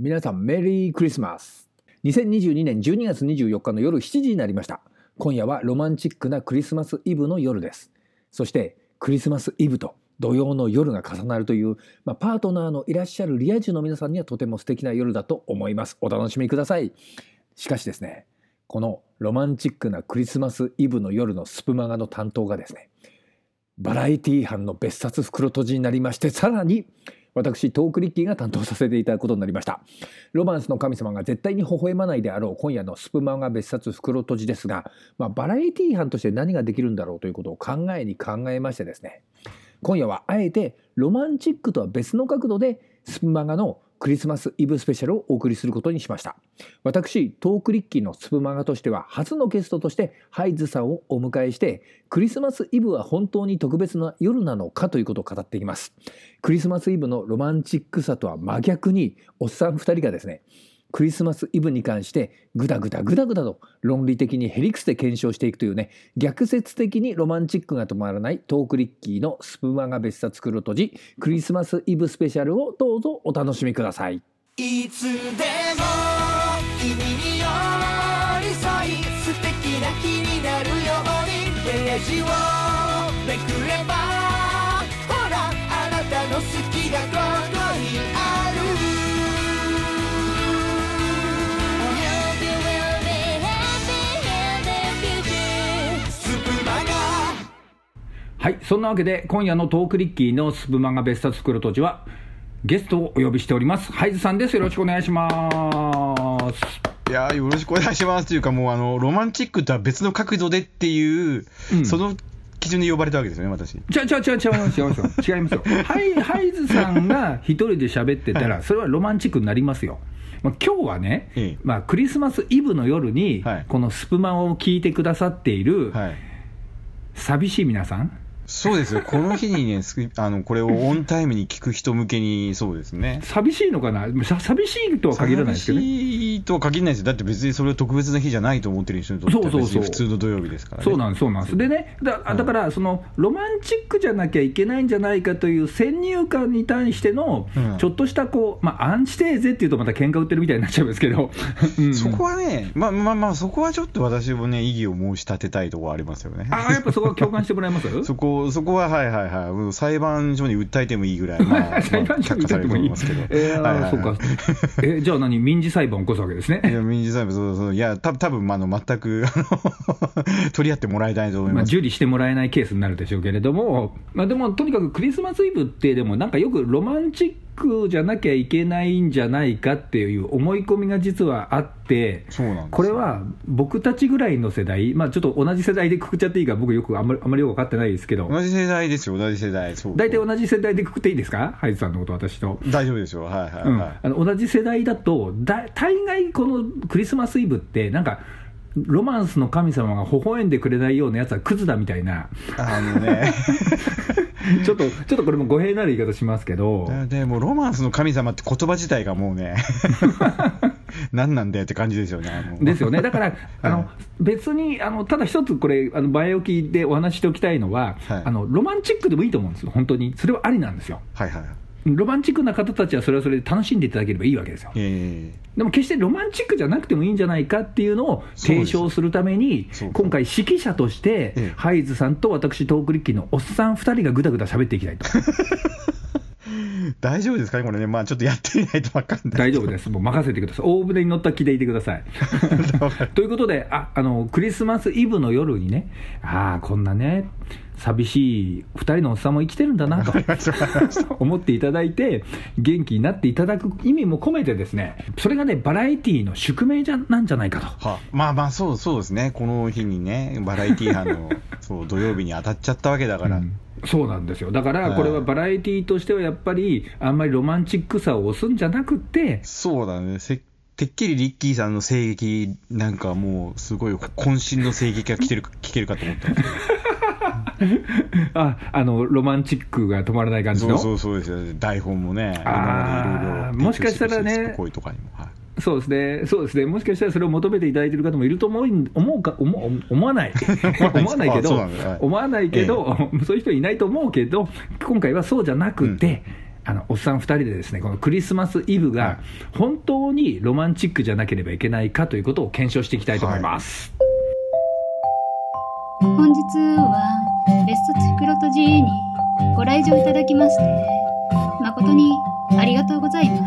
皆さんメリークリスマス。2022年12月24日の夜7時になりました。今夜はロマンチックなクリスマスイブの夜です。そしてクリスマスイブと土曜の夜が重なるという、パートナーのいらっしゃるリア充の皆さんにはとても素敵な夜だと思います。お楽しみください。しかしですね、このロマンチックなクリスマスイブの夜のスプマガの担当がですね、バラエティ班の別冊袋閉じになりまして、さらに私トークリッキーが担当させていただくことになりました。ロマンスの神様が絶対に微笑まないであろう今夜のスプマガ別冊袋閉じですが、バラエティ班として何ができるんだろうということを考えに考えましてですね、今夜はあえてロマンチックとは別の角度でスプマガのクリスマスイブスペシャルをお送りすることにしました。私トークリッキーのスプマガとしては初のゲストとしてハイズさんをお迎えして、クリスマスイブは本当に特別な夜なのかということを語っていきます。クリスマスイブのロマンチックさとは真逆に、おっさん2人がですね、クリスマスイブに関してグダグダと論理的にヘリクスで検証していくというね、逆説的にロマンチックが止まらないトークリッキーのスプマガ別冊袋閉じクリスマスイブスペシャルをどうぞお楽しみください。いつでも君に寄り添い素敵な日になるようにページをめくればほらあなたの好きがここにある。はい、そんなわけで今夜のトークリッキーのスプマガ別冊袋閉じはゲストをお呼びしております。ハイズさんです。よろしくお願いします。いや、よろしくお願いしますというか、もうロマンチックとは別の角度でっていう、その基準で呼ばれたわけですよね、私。違いますよ。ハイズさんが一人で喋ってたら、それはロマンチックになりますよ。今日はね、クリスマスイブの夜に、このスプマを聞いてくださっている、寂しい皆さん、そうですよ。この日にね、これをオンタイムに聞く人向けに、そうですね。寂しいのかな。寂しいとは限らないですけどね。寂しいとは限らないですよ。だって別にそれは特別な日じゃないと思ってる人にとっては別に普通の土曜日ですからね。そうなんです。でね、だからそのロマンチックじゃなきゃいけないんじゃないかという先入観に対しての、ちょっとしたこう、アンチテーゼっていうとまた喧嘩売ってるみたいになっちゃうんですけど、そこはね、そこはちょっと私もね、異議を申し立てたいところありますよね。やっぱそこは共感してもらえます。そこははい、裁判所に訴えてもいいぐらい、裁判所に訴えてもいいますけど、じゃあ何、民事裁判起こすわけですね。いや、民事裁判、そういや、多分全く取り合ってもらえないと思います。受理してもらえないケースになるでしょうけれども、でもとにかくクリスマスイブって、でもなんかよくロマンチックじゃなきゃいけないんじゃないかっていう思い込みが実はあって、これは僕たちぐらいの世代、ちょっと同じ世代でくくっちゃっていいか、僕よくあんまりよく分かってないですけど、同じ世代ですよ。大体同じ世代でくくっていいですか、ハイズさんのこと。私と大丈夫ですよ。同じ世代だと大概このクリスマスイブってなんかロマンスの神様が微笑んでくれないようなやつはクズだみたいな、ちょっとこれも語弊なる言い方しますけど、でもロマンスの神様って言葉自体がもうね何なんだよって感じですよね。だから別にただ一つこれ前置きでお話しておきたいのは、ロマンチックでもいいと思うんですよ。本当にそれはありなんですよ。ロマンチックな方たちはそれはそれで楽しんでいただければいいわけですよ。でも決してロマンチックじゃなくてもいいんじゃないかっていうのを提唱するために、今回指揮者として、ハイズさんと私トークリッキーのおっさん2人がぐだぐだ喋っていきたいと。大丈夫ですかね、これね。ちょっとやってみないと分かんない。大丈夫です。もう任せてください。大船に乗った気でいてください。ということで、クリスマスイブの夜にね、こんなね、寂しい2人のおっさんも生きてるんだなと思っていただいて、元気になっていただく意味も込めてですね、それがね、バラエティの宿命なんじゃないかと。そうですね。この日にね、バラエティ班のそう土曜日に当たっちゃったわけだから、そうなんですよ。だからこれはバラエティとしてはやっぱりあんまりロマンチックさを押すんじゃなくて、そうだね、てっきりリッキーさんの声撃なんかもうすごい渾身の声撃が来てるかと思ったんですけどロマンチックが止まらない感じの、そうですよ。台本もね、今までいろいろもしかしたらね、恋とかにも、そうですね、もしかしたらそれを求めていただいている方もいると思わないけど、そういう人いないと思うけど、今回はそうじゃなくて、おっさん2人でですね、このクリスマスイブが本当にロマンチックじゃなければいけないかということを検証していきたいと思います、はい、本日はベストチクロト G にご来場いただきまして誠にありがとうございます。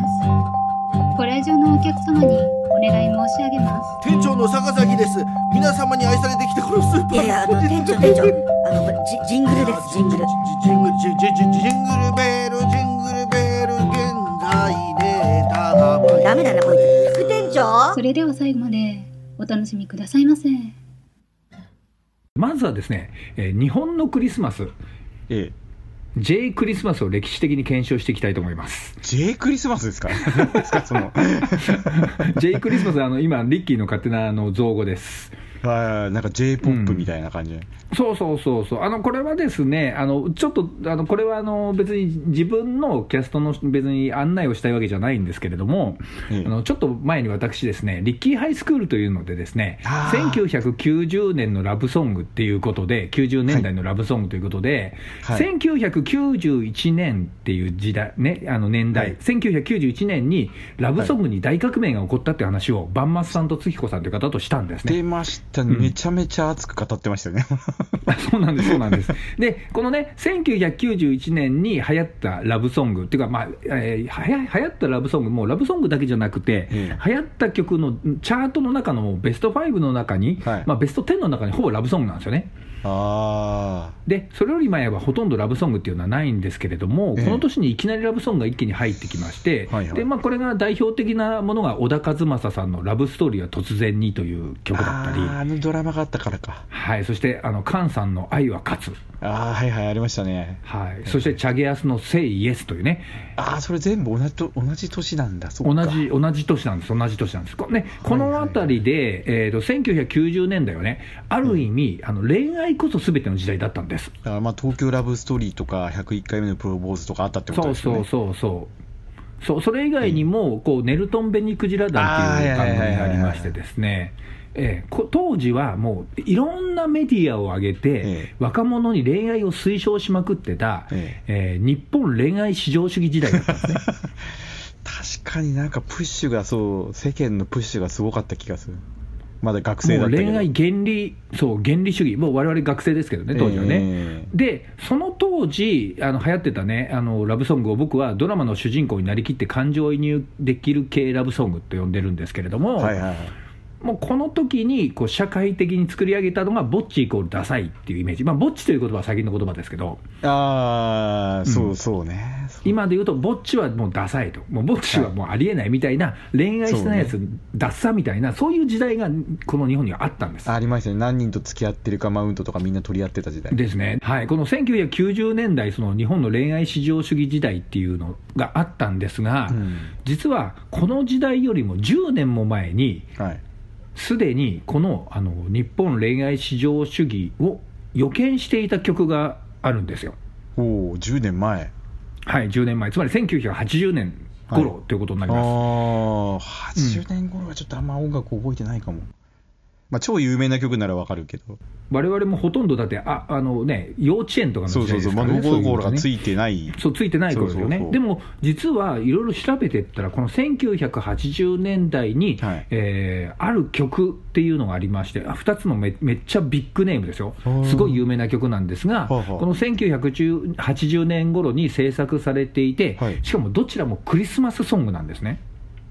ご来場のお客様にお願い申し上げます。店長の坂崎です。皆様に愛されてきたこのスーパー。いやいや、店長ジングルです。ジングルベール現在でたまえダメだなこいつ副店長。それでは最後までお楽しみくださいませ。まずはですね、日本のクリスマス、J クリスマスを歴史的に検証していきたいと思います。 J クリスマスですか？J クリスマスは今リッキーの勝手な造語です。なんか J-POP みたいな感じ、そうこれはですね、ちょっとこれは別に自分のキャストの別に案内をしたいわけじゃないんですけれども、ちょっと前に私ですね、リッキーハイスクールというのでですね、1990年のラブソングっていうことで、90年代のラブソングということで、1991年っていう時代、ね、年代、1991年にラブソングに大革命が起こったっていう話を、バンマスさんと月子さんという方としたんですね。出ました。めちゃめちゃ熱く語ってましたね。そうなんです。で、このね、1991年に流行ったラブソングっていうか、流行ったラブソング、もうラブソングだけじゃなくて、流行った曲のチャートの中のベスト5の中に、ベスト10の中にほぼラブソングなんですよね。で、それより前はほとんどラブソングっていうのはないんですけれども、この年にいきなりラブソングが一気に入ってきまして、で、これが代表的なものが小田和正さんのラブストーリーは突然にという曲だったり、ドラマがあったからか。そして菅さんの愛は勝つ。ありましたね。そしてチャゲアスのセイイエスというね。それ全部同じ年なんだ。そうか。同じ年なんです。ね、このあたりで、1990年代はね、ある意味、恋愛こそすべての時代だったんです。東京ラブストーリーとか101回目のプロポーズとかあったってことですね。それ以外にもこうネルトン・ベニクジラ団っていう番組がありましてですね。当時はもういろんなメディアを挙げて、若者に恋愛を推奨しまくってた、日本恋愛至上主義時代だったんですね。確かになんかプッシュが世間のプッシュがすごかった気がする。まだ学生だったけど、もう恋愛原理主義、もう我々学生ですけどね、当時はね。で、その当時流行ってたね、ラブソングを僕はドラマの主人公になりきって感情移入できる系ラブソングって呼んでるんですけれども、もうこの時にこう社会的に作り上げたのがボッチイコールダサいっていうイメージ、ボッチという言葉は最近の言葉ですけど、今で言うとボッチはもうダサいと、もうボッチはもうありえないみたいな、恋愛してないやつ、ダッサみたいな、そういう時代がこの日本にはあったんです。ありましたね。何人と付き合ってるかマウントとかみんな取り合ってた時代ですね。この1990年代、その日本の恋愛至上主義時代っていうのがあったんですが、実はこの時代よりも10年も前に、すでにこの、日本恋愛至上主義を予見していた曲があるんですよ。10年前。10年前、つまり1980年頃ということになります。80年頃はちょっとあんま音楽覚えてないかも。超有名な曲ならわかるけど、我々もほとんどだって幼稚園とかの時代ですからね。ゴールがついてない。ついてない頃ですよね。でも実はいろいろ調べていったら、この1980年代に、ある曲っていうのがありまして、2つのめっちゃビッグネームですよ。すごい有名な曲なんですが、この1980年頃に制作されていて、しかもどちらもクリスマスソングなんですね。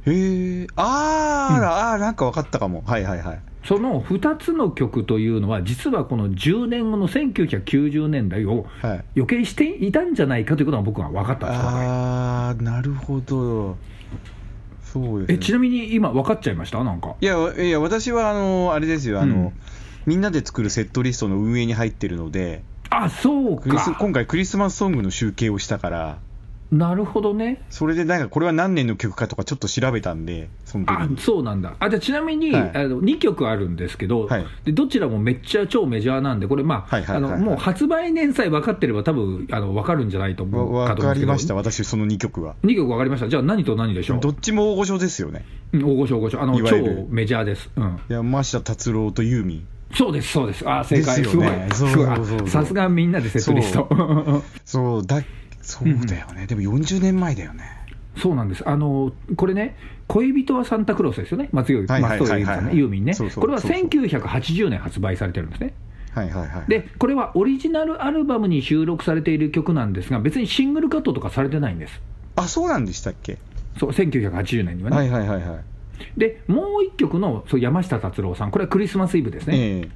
なんか分かったかも。その2つの曲というのは、実はこの10年後の1990年代を予見していたんじゃないかということが僕は分かったんです。なるほど。そうですね。ちなみに今分かっちゃいました？なんか。いや私はあれですよ、みんなで作るセットリストの運営に入ってるので。そうか。今回クリスマスソングの集計をしたから。なるほどね。それでなんかこれは何年の曲かとかちょっと調べたんで、その時に。そうなんだ。じゃあちなみに、2曲あるんですけど、でどちらもめっちゃ超メジャーなんで、これもう発売年さえ分かってれば多分分かるんじゃないと思うかと思うんですけど。分かりました。私その2曲は。2曲分かりました。じゃあ何と何でしょう。どっちも大御所ですよね。大御所。超メジャーです。山下達郎とユーミン。そうです。正解。すごい。さすがみんなでセットリスト。そうだ。そうだよね、うん、でも40年前だよね。そうなんです。これね、恋人はサンタクロースですよね、松任谷由実さんね、ユーミンね。そうそう、これは1980年発売されてるんですね。はいはいはい。でこれはオリジナルアルバムに収録されている曲なんですが、別にシングルカットとかされてないんです。あ、そうなんでしたっけ。そう、1980年にはね。はいはいはいはい。でもう一曲の山下達郎さん、これはクリスマスイブですね、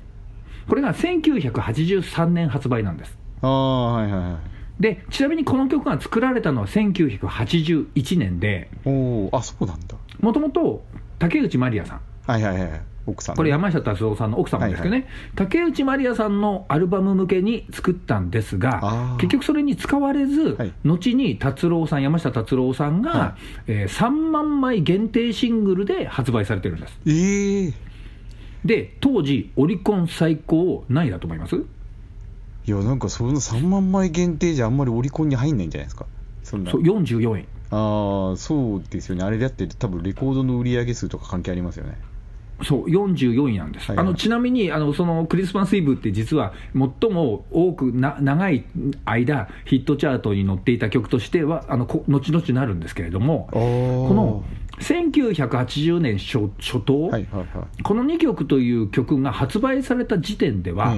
これが1983年発売なんです。ああ、はいはいはい。でちなみにこの曲が作られたのは1981年で、おお、あ、そうなんだ。もともと竹内まりやさん、はいはいはい、奥さん、ね、これ山下達郎さんの奥様ですけどね、はいはい、竹内まりやさんのアルバム向けに作ったんですが、結局それに使われず、はい、後に達郎さん、山下達郎さんが、はい、3万枚限定シングルで発売されてるんです。で当時オリコン最高何位だと思います？いや、なんかその3万枚限定じゃあんまりオリコンに入んないんじゃないですか。そんな、そう、44位。ああ、そうですよね。あれだって多分レコードの売上数とか関係ありますよね。そう、44位なんです、はいはい。ちなみにそのクリスマスイブって実は最も多く長い間ヒットチャートに載っていた曲としては後々なるんですけれども、この1980年 初頭、はいはいはい、この2曲という曲が発売された時点では、う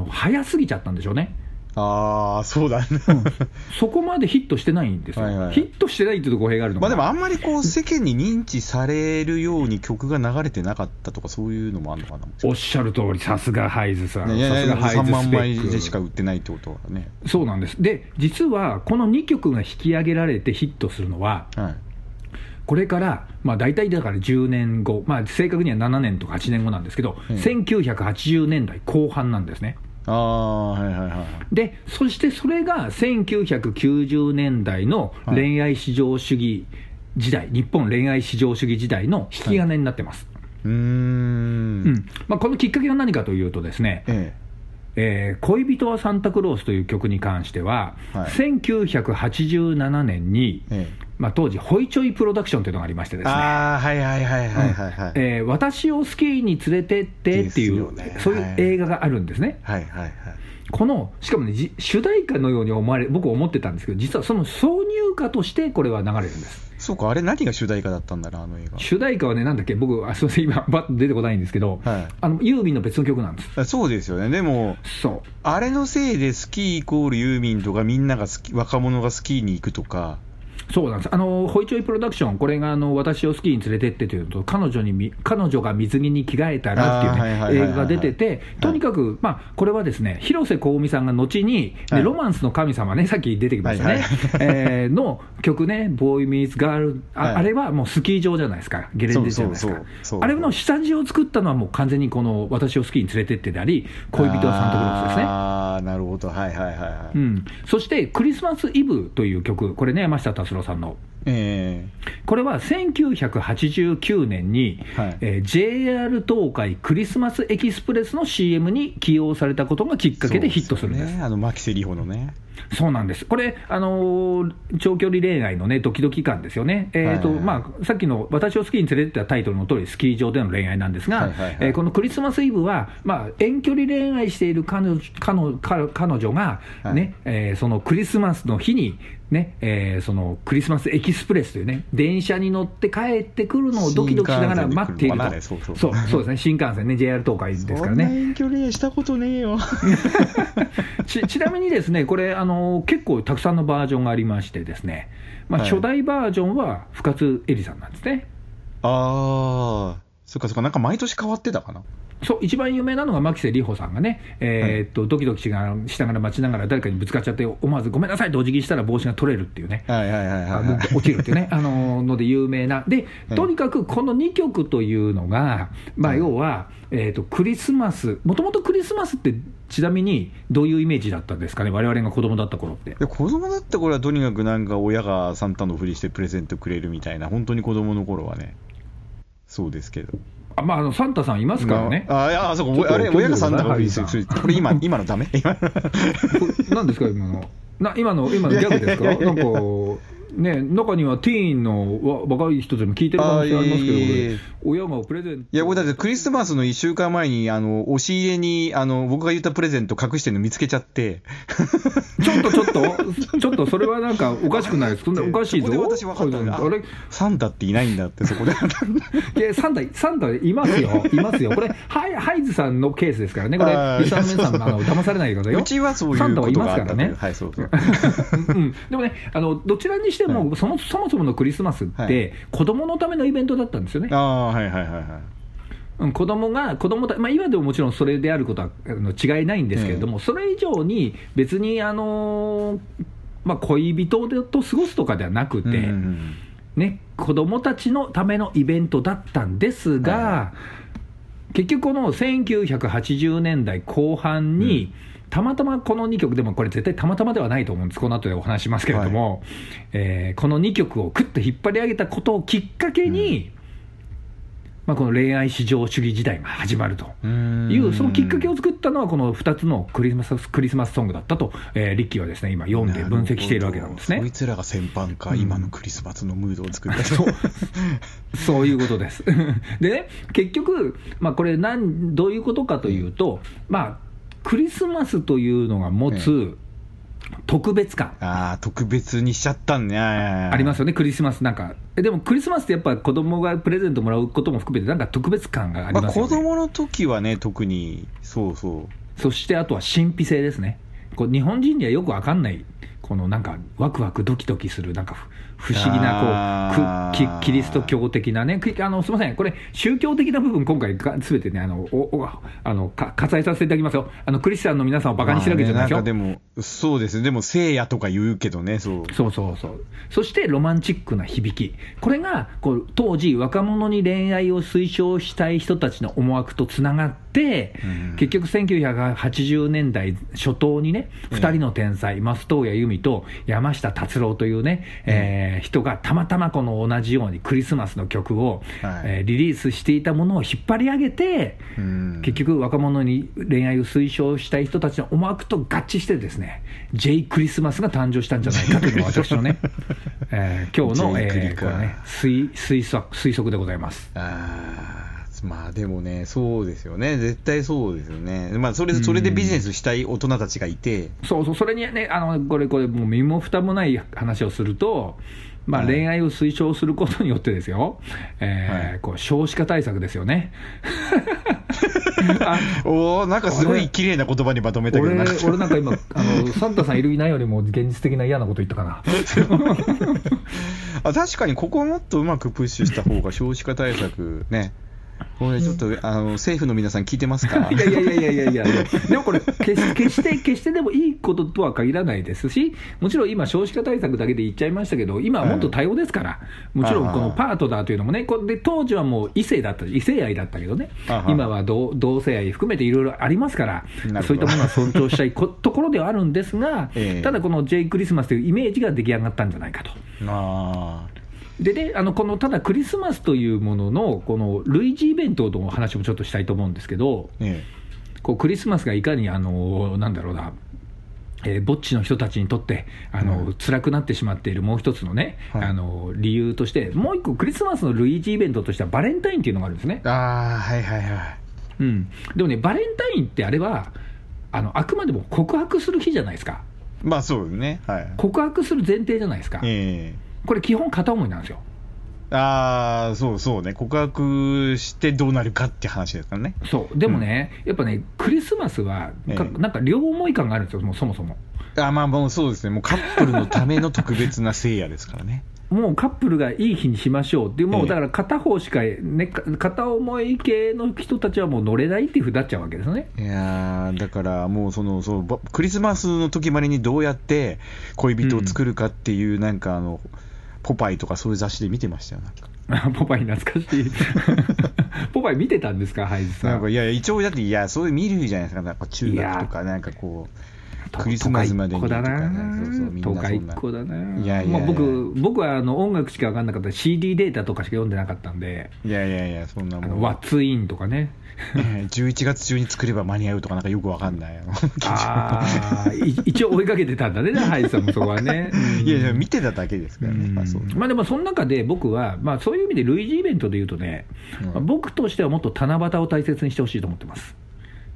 ん、早すぎちゃったんでしょうね。ああ、そうだね、うん、そこまでヒットしてないんですよ、はいはい、ヒットしてないっていうと語弊があるのかな、まあ、でもあんまりこう世間に認知されるように曲が流れてなかったとかそういうのもあるのかな。おっしゃる通り、さすがハイズさん、ね、さすがハイズスペック。3万枚でしか売ってないってことはね。そうなんです。で実はこの2曲が引き上げられてヒットするのは、はい、これから、まあ、大体だから10年後、まあ、正確には7年とか8年後なんですけど、うん、1980年代後半なんですね。あ、はいはいはい、でそしてそれが1990年代の恋愛至上主義時代、はい、日本恋愛至上主義時代の引き金になってます、はい、まあ、このきっかけは何かというとですね、恋人はサンタクロースという曲に関しては、はい、1987年に、まあ、当時ホイチョイプロダクションというのがありましてですね、あ、はいはいはいはいはい、私をスキーに連れてってっていう、ね、そういう映画があるんですね、はいはいはい、このしかもね主題歌のように思われ、僕思ってたんですけど、実はその挿入歌としてこれは流れるんです。そうか、あれ何が主題歌だったんだろう、あの映画。主題歌はね、なんだっけ、僕、すみません、今バッと出てこないんですけど、はい、ユーミンの別の曲なんです。そうですよね。でもそう、あれのせいでスキーイコールユーミンとか、みんなが若者がスキーに行くとか。そうなんです。ホイチョイプロダクション、これが私をスキーに連れてってというのと、彼女が水着に着替えたらっていう、ね、映画が出てて、とにかく、はい、まあ、これはですね、広瀬香美さんが後に、はい、ロマンスの神様ね、さっき出てきましたね、はいはい、の曲ね、ボーイミーツガール、はい、あれはもうスキー場じゃないですか、ゲレンデじゃないですか。そうそうそうそう、あれの下地を作ったのはもう完全にこの私をスキーに連れてってであり、恋人はサンタクロースですね。ああ、なるほど、はいはいはいはい。うん、そしてクリスマスイブという曲、これね、山下達郎さんの、これは1989年に、はい、JR 東海クリスマスエキスプレスの CM に起用されたことがきっかけでヒットするんです。そうですね、牧瀬里穂のね。そうなんです。これ、長距離恋愛のねドキドキ感ですよね、まあ、さっきの私をスキーに連れてったタイトルの通りスキー場での恋愛なんですが、はいはいはい、このクリスマスイブは、まあ、遠距離恋愛している彼女が、ね、はい、そのクリスマスの日に、ね、そのクリスマスエキスプレスというね電車に乗って帰ってくるのをドキドキしながら待っていると。そうそうですね、新幹線ね、 JR 東海ですからね。そんな遠距離したことねえよちなみにですね、これ結構たくさんのバージョンがありましてですね、まあ、初代バージョンは深津絵里さんなんですね、はい、ああ、そっかそっか、なんか毎年変わってたかな。そう、一番有名なのが牧瀬里穂さんがね、はい、ドキドキしながら待ちながら誰かにぶつかっちゃって思わずごめんなさいとお辞儀したら帽子が取れるっていうね、落ちるっていうねので有名な。でとにかくこの2曲というのが、まあ、要は、クリスマス、もともとクリスマスってちなみにどういうイメージだったんですかね、我々が子供だった頃って。子供だった頃はとにかくなんか親がサンタのふりしてプレゼントくれるみたいな、本当に子供の頃はね、そうですけど、まあ、サンタさんいますからね。あ、いや、そうか、あれ親がサンタがいいですよ。これ今のダメ？何ですか今のギャグですか？なんかね、中にはティーンの若い人たちも聞いてる可能性ありますけど、お山をプレゼント、いや僕だってクリスマスの1週間前に押し入れに僕が言ったプレゼント隠してるの見つけちゃってちょっとそれはなんかおかしくないですそんなおかしいぞ。そこで私分かったんだ、あれサンタっていないんだって、そこでいやサンタいますよこれハイズさんのケースですからね、これリサメンさん騙されないでくださいよ。うちはそういうことがあったんだよ、はい、そううん、でもねどちらにしても、はい、そもそものクリスマスって、はい、子供のためのイベントだったんですよね。ああはいはいはいはい。子供がまあ、今でももちろんそれであることは違いないんですけれども、それ以上に別にまあ、恋人と過ごすとかではなくて、ね、子供たちのためのイベントだったんですが、はい、結局この1980年代後半に、たまたまこの2曲でも、これ絶対たまたまではないと思うんです、この後でお話しますけれども、はいこの2曲をクッと引っ張り上げたことをきっかけに、まあ、この恋愛至上主義時代が始まるという、そのきっかけを作ったのはこの2つのクリスマスソングだったと、リッキーはですね今読んで分析しているわけなんですね。そいつらが先般か、今のクリスマスのムードを作ったそういうことですでね、結局、まあ、これどういうことかというと、まあ、クリスマスというのが持つ、特別感、特別にしちゃったんね、ありますよねクリスマスなんか。でもクリスマスってやっぱ子供がプレゼントもらうことも含めてなんか特別感がありますよね、まあ、子供の時はね特にそう。そしてあとは神秘性ですね。こう日本人にはよく分かんないこのなんかワクワクドキドキするなんか不思議なこうキリスト教的なね、すみませんこれ宗教的な部分今回すべてね割愛させていただきますよ。クリスチャンの皆さんをバカにしてるわけじゃないでしょ、まあね、なんかでもそうですね、でも聖夜とか言うけどね、そう。そしてロマンチックな響き、これがこう当時若者に恋愛を推奨したい人たちの思惑とつながって、結局1980年代初頭にね、2人の天才松任谷由実と山下達郎というね、人がたまたまこの同じようにクリスマスの曲を、リリースしていたものを引っ張り上げて、結局若者に恋愛を推奨したい人たちの思惑と合致してですね、J クリスマスが誕生したんじゃないかというのが私のね、今日の、これね、推測でございます。まあでもね、そうですよね、絶対そうですよね、まあ、それでビジネスしたい大人たちがいて、そう、それにね、これもう身も蓋もない話をすると、まあ、恋愛を推奨することによってですよ、こう少子化対策ですよねなんかすごい綺麗な言葉にまとめたけど、俺なんか今サンタさんいるいないよりも現実的な嫌なこと言ったかな確かにここをもっとうまくプッシュした方が少子化対策ね、これちょっと政府の皆さん聞いてますかいやでもこれ決してでもいいこととは限らないですし、もちろん今少子化対策だけで言っちゃいましたけど、今はもっと多様ですから、もちろんこのパートナーというのもね、これで当時はもう異性愛だったけどね、今は同性愛含めていろいろありますから、そういったものは尊重したいところではあるんですが、ただこの J クリスマスというイメージが出来上がったんじゃないかと。でね、ただクリスマスというもののこの類似イベントのお話もちょっとしたいと思うんですけど、こうクリスマスがいかになんだろうな、ぼっちの人たちにとって辛くなってしまっているもう一つのね、理由として、もう一個クリスマスの類似イベントとしてはバレンタインっていうのがあるんですね。でもね、バレンタインってあれはあくまでも告白する日じゃないですか。まあそうね、告白する前提じゃないですか。これ基本片思いなんですよ。そうね、告白してどうなるかって話ですからね。そうでもね、やっぱねクリスマスはなんか両思い感があるんですよ、もうそもそも。まあもうそうですね、もうカップルのための特別な聖夜ですからねもうカップルがいい日にしましょうっていう、もうだから片方しか、片思い系の人たちはもう乗れないっていうふうになっちゃうわけですね。いやだからもうクリスマスの時までにどうやって恋人を作るかっていう、なんかポパイとかそういう雑誌で見てましたよ、なんかポパイ懐かしいポパイ見てたんですか、ハイズさん。なんかいや一応だって、そういう見るじゃないですか、なんか中学とかなんかこうクリスマスまでにとかね、そうそう、都会っ子だな。いやいやいや、僕は音楽しか分かんなかった、 CD データとかしか読んでなかったんで。いやいやいや、そんなもん。ワッツインとかね11月中に作れば間に合うとかなんかよく分かんないあ一応追いかけてたんだね、ハイさんもそこはねいやいや、見てただけですからね。まあそう、まあでもその中で僕は、まあ、そういう意味で類似イベントで言うとね、まあ、僕としてはもっと七夕を大切にしてほしいと思ってます。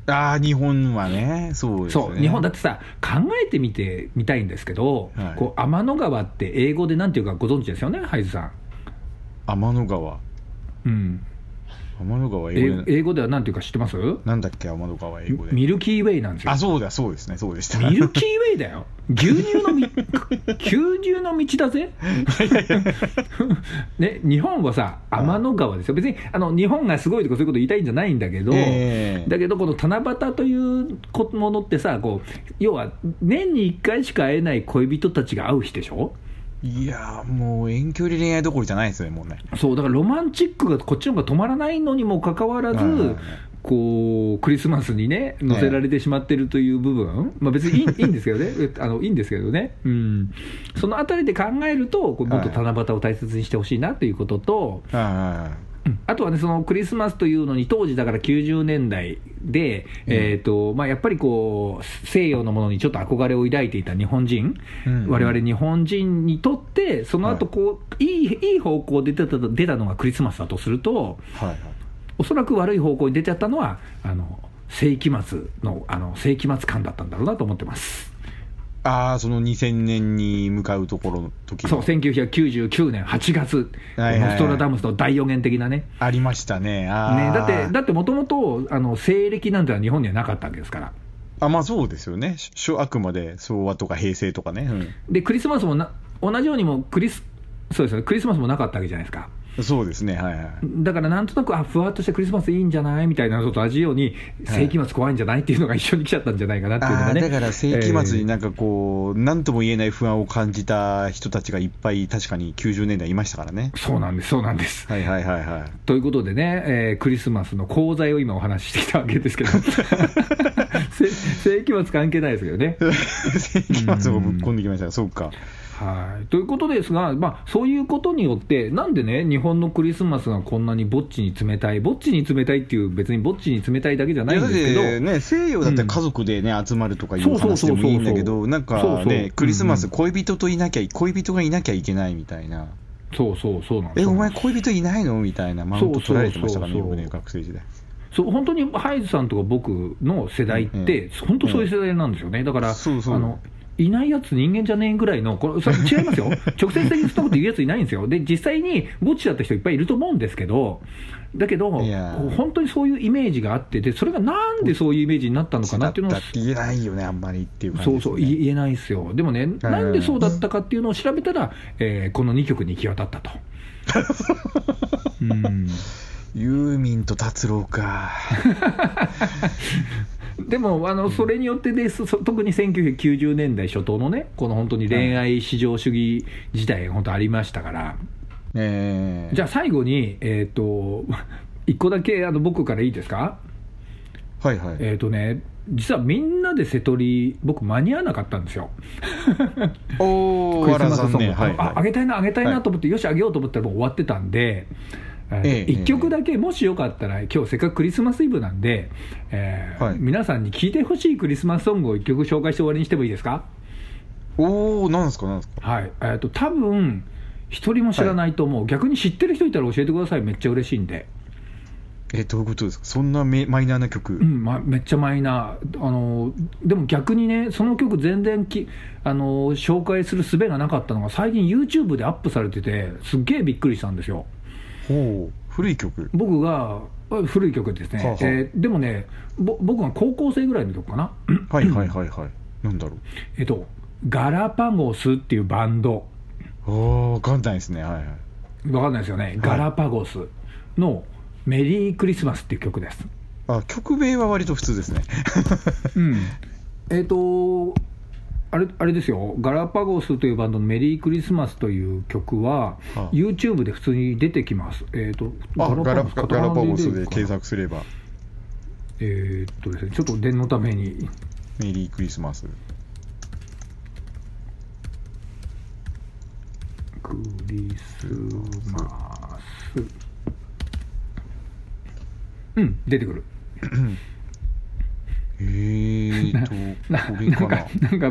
あ、日本はね、そうですね。そう、日本だってさ、考えてみてみたいんですけど、はい、こう天の川って英語でなんていうかご存知ですよね、ハイズさん。天の川、うん、天の川英語ではなんていうか知ってます？なんだっけ、天の川英語で。ミルキーウェイなんですよ。あ、そうだ、そうですね、そうでした。ミルキーウェイだよ。牛乳の道だぜ、ね、日本はさ、天の川ですよ。別に日本がすごいとかそういうこと言いたいんじゃないんだけど、だけどこの七夕というものってさ、こう要は年に1回しか会えない恋人たちが会う日でしょ。いやもう遠距離恋愛どころじゃないですよね、もうね。そうだからロマンチックがこっちの方が止まらないのにもかかわらず、こうクリスマスにね乗せられてしまってるという部分、まあ、別にいいんですけどねいいんですけどね、うん、そのあたりで考えるとこうもっと七夕を大切にしてほしいなということと、あとはね、そのクリスマスというのに当時だから90年代で、まあ、やっぱりこう西洋のものにちょっと憧れを抱いていた日本人、我々日本人にとってその後こう、いい方向で出たのがクリスマスだとすると、おそらく悪い方向に出ちゃったのは世紀末の世紀末感だったんだろうなと思ってます。ああ、その2000年に向かうところの時の、そう、1999年8月、ノストラダムスの大予言的なね、ありましたね。だってもともと西暦なんてのは日本にはなかったわけですから。あ、まあそうですよね。あくまで昭和とか平成とかね、でクリスマスも同じようにもそうですよね、クリスマスもなかったわけじゃないですか。そうですね、だからなんとなくふわっとしてクリスマスいいんじゃないみたいなのと同じように、世紀末怖いんじゃないっていうのが一緒に来ちゃったんじゃないかなっていうのがね。だから世紀末になんかこう、なんとも言えない不安を感じた人たちがいっぱい確かに90年代いましたからね。そうなんです、そうなんです。ということでね、クリスマスの功罪を今お話ししてきたわけですけど世紀末関係ないですけどね世紀末をぶっ込んできました。そうか、ということですが、まあ、そういうことによってなんでね、日本のクリスマスがこんなにぼっちに冷たいっていう、別にぼっちに冷たいだけじゃないんですけど、だってね、西洋だって家族でね、集まるとかいう話でもいいんだけど、なんかね、クリスマス恋人がいなきゃいけないみたいな。そうそうそうなんです。お前恋人いないのみたいなマウント取られてましたからね、僕ね、学生時代。そう、本当にハイズさんとか僕の世代って本当そういう世代なんですよね。だからいないやつ人間じゃねえぐらいの、これ違いますよ直接的にそんなこと言うやついないんですよ。で実際にぼっちだった人いっぱいいると思うんですけど、だけど本当にそういうイメージがあって、でそれがなんでそういうイメージになったのかなっていうのを言えないよね、あんまりっていう感じですね。そうそう、言えないですよ。でもね、なんでそうだったかっていうのを調べたら、この2曲に行き渡ったとユーミンと達郎かでもそれによってです、特に1990年代初頭のね、この本当に恋愛至上主義時代が本当ありましたから、じゃあ最後に、1個だけ僕からいいですか？はいはい。ね、実はみんなでセトリ僕間に合わなかったんですよおー、クリスマスソング、あげたいなと思って、よしあげようと思ったらもう終わってたんで、1曲だけもしよかったら、今日せっかくクリスマスイブなんで、皆さんに聴いてほしいクリスマスソングを1曲紹介して終わりにしてもいいですか？おー、なんですかなんですか。多分一人も知らないと思う、逆に知ってる人いたら教えてください、めっちゃ嬉しいんで。どういうことですか、そんなマイナーな曲。めっちゃマイナー。でも逆にね、その曲全然紹介する術がなかったのが最近 YouTube でアップされてて、すっげえびっくりしたんですよ。古い曲。僕が古い曲ですね。でもね、僕が高校生ぐらいの曲かな。なんだろう。ガラパゴスっていうバンド。わかんないですね。わかんないですよね。ガラパゴスのメリークリスマスっていう曲です。あ、曲名は割と普通ですね。あれですよ、ガラパゴスというバンドのメリークリスマスという曲は YouTube で普通に出てきます。ガラパゴスで検索すれば、ちょっと念のためにメリークリスマスクリスマス。うん、出てくる。なんか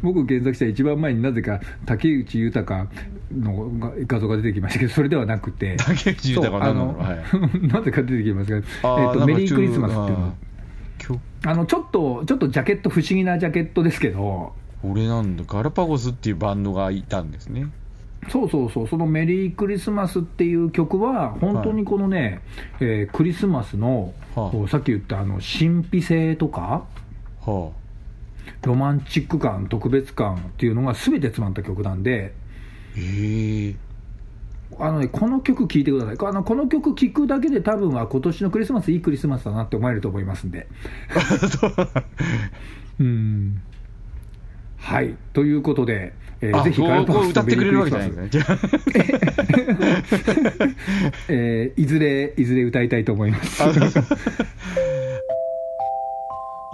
僕検索した一番前になぜか竹内豊の画像が出てきましたけど、それではなくて竹内豊はなぜか出てきますが、メリークリスマスっていうの、ちょっとジャケット、不思議なジャケットですけど、俺なんだガラパゴスっていうバンドがいたんですね。そうそうそう、そのメリークリスマスっていう曲は本当にこのね、はい、クリスマスの、はあ、さっき言った神秘性とか、はあ、ロマンチック感、特別感っていうのが全て詰まった曲なんで、この曲聴いてください。この曲聴くだけで多分は今年のクリスマスいいクリスマスだなって思えると思いますんでうん、はい、ということで、ぜひガラパゴスのメリークリスマス、いずれ歌いたいと思います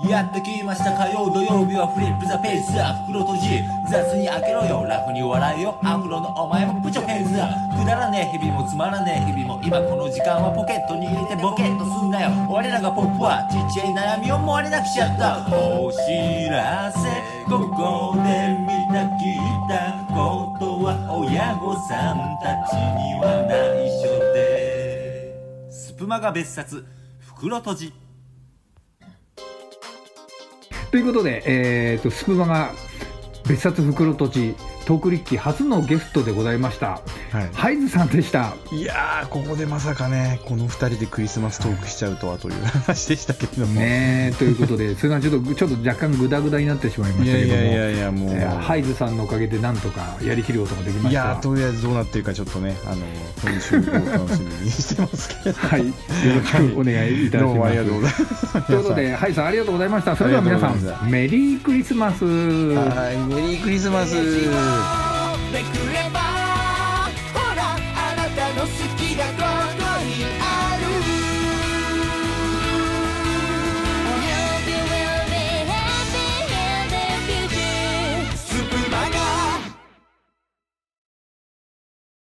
やってきました火曜、土曜日はフリップザページだ、袋閉じ雑に開けろよ、楽に笑えよ、アフロのお前もプチョペーズだ、くだらねえ日々もつまらねえ日々も、今この時間はポケットに入れてボケッとすんなよ、我らがポップはちっちゃい悩みをもれなくしちゃった、お知らせここで見た聞いたことは親御さんたちには内緒で、スプマガ別冊袋閉じということで、スプマが別冊袋とじトークリッキー初のゲストでございました、はい、ハイズさんでした。いやー、ここでまさかね、この2人でクリスマストークしちゃうとはという話でしたけれどもね。ということでそれはちょっと若干グダグダになってしまいましたけども、いやもう、ハイズさんのおかげでなんとかやりきることができました。いやー、とりあえずどうなってるかちょっとね、今週も楽しみにしてますけどはい、よろしくお願いいたします。どうもありがとうございますということで、ハイズさんありがとうございました。それでは皆さん、メリークリスマス。はい、メリークリスマスめくれば、ほらあなたの好きだと